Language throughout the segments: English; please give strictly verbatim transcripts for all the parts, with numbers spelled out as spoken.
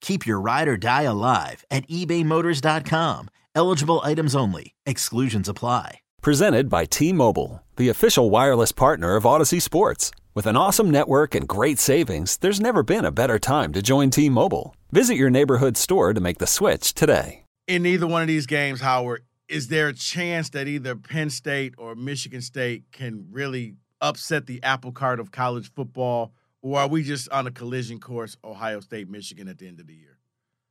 Keep your ride or die alive at ebay motors dot com. Eligible items only. Exclusions apply. Presented by T-Mobile, the official wireless partner of Odyssey Sports. With an awesome network and great savings, there's never been a better time to join T-Mobile. Visit your neighborhood store to make the switch today. In neither one of these games, Howard, is there a chance that either Penn State or Michigan State can really upset the apple cart of college football, or are we just on a collision course, Ohio State, Michigan, at the end of the year?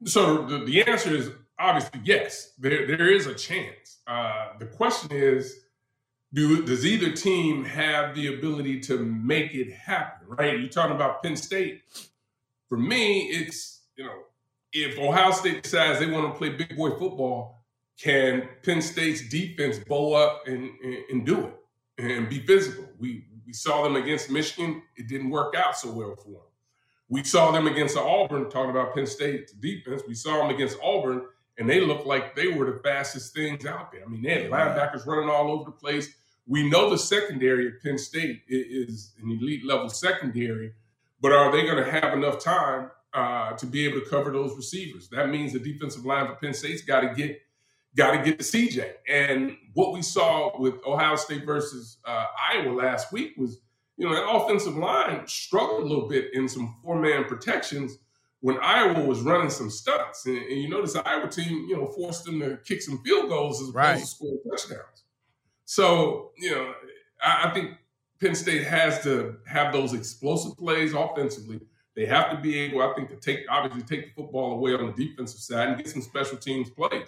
So the, the answer is obviously yes. There there is a chance. Uh, the question is, do does either team have the ability to make it happen? Right? You're talking about Penn State. For me, it's you know if Ohio State decides they want to play big boy football, can Penn State's defense bow up and and, and do it and be physical? We we saw them against Michigan. It didn't work out so well for them. We saw them against Auburn, talking about Penn State's defense. We saw them against Auburn, and they looked like they were the fastest things out there. I mean, they had linebackers running all over the place. We know the secondary at Penn State is an elite-level secondary, but are they going to have enough time uh, to be able to cover those receivers? That means the defensive line for Penn State's got to get got to get to C J. And what we saw with Ohio State versus uh, Iowa last week was, you know, that offensive line struggled a little bit in some four-man protections when Iowa was running some stunts. And, and you notice the Iowa team, you know, forced them to kick some field goals as opposed right. to score touchdowns. So, you know, I, I think Penn State has to have those explosive plays offensively. They have to be able, I think, to take obviously take the football away on the defensive side and get some special teams plays.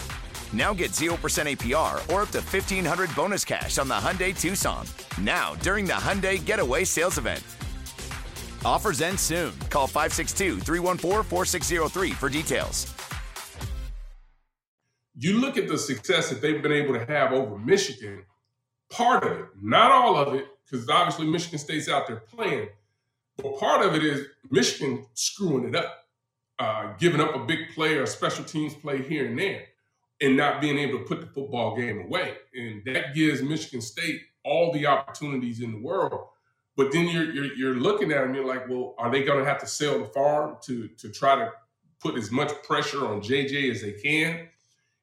Now get zero percent A P R or up to fifteen hundred dollars bonus cash on the Hyundai Tucson. Now, during the Hyundai Getaway Sales Event. Offers end soon. Call five six two, three one four, four six zero three for details. You look at the success that they've been able to have over Michigan, part of it, not all of it, because obviously Michigan State's out there playing, but part of it is Michigan screwing it up, uh, giving up a big play or a special teams play here and there, and not being able to put the football game away. And that gives Michigan State all the opportunities in the world. But then you're you're, you're looking at them, you're like, well, are they going to have to sell the farm to, to try to put as much pressure on J J as they can?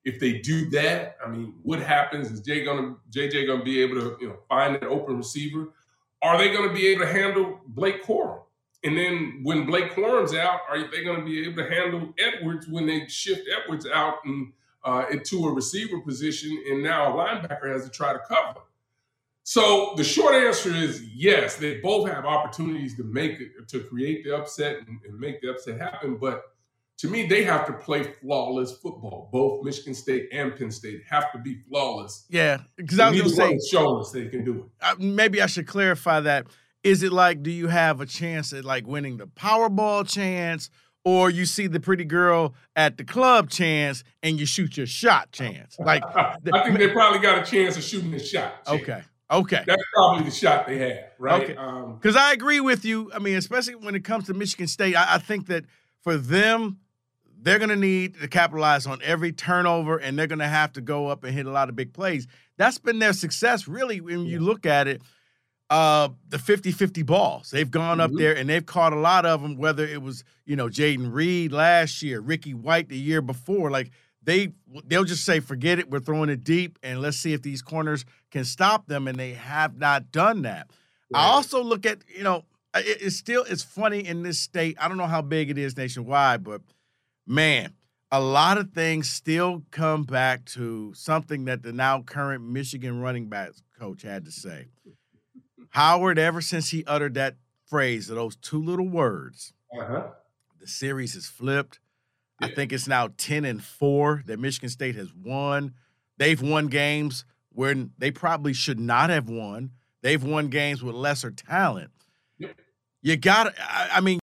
If they do that, I mean, what happens? Is Jay gonna, J J going to be able to you know, find that open receiver? Are they going to be able to handle Blake Corum? And then when Blake Corum's out, are they going to be able to handle Edwards when they shift Edwards out and uh, into a receiver position, and now a linebacker has to try to cover? So the short answer is yes, they both have opportunities to make it, to create the upset and, and make the upset happen, but to me, they have to play flawless football. Both Michigan State and Penn State have to be flawless. Yeah, because I was going to say, show us they can do it. I, maybe I should clarify that. Is it like, do you have a chance at like winning the Powerball chance, or you see the pretty girl at the club chance and you shoot your shot chance? Like, I think they probably got a chance of shooting the shot chance. Okay, Okay. That's probably the shot they have, right? Okay. Um, 'Cause I agree with you. I mean, especially when it comes to Michigan State, I, I think that for them, they're going to need to capitalize on every turnover, and they're going to have to go up and hit a lot of big plays. That's been their success, really, when yeah. you look at it. Uh, the fifty-fifty balls. They've gone up mm-hmm. there, and they've caught a lot of them, whether it was, you know, Jaden Reed last year, Ricky White the year before. Like, they, they'll just say, forget it, we're throwing it deep, and let's see if these corners can stop them, and they have not done that. Right. I also look at, you know, it, it's still, it's funny in this state. I don't know how big it is nationwide, but, man, a lot of things still come back to something that the now current Michigan running backs coach had to say. Howard, ever since he uttered that phrase, of those two little words, uh-huh. the series is flipped. Yeah. I think it's now ten and four that Michigan State has won. They've won games where they probably should not have won. They've won games with lesser talent. Yeah. You got to – I mean,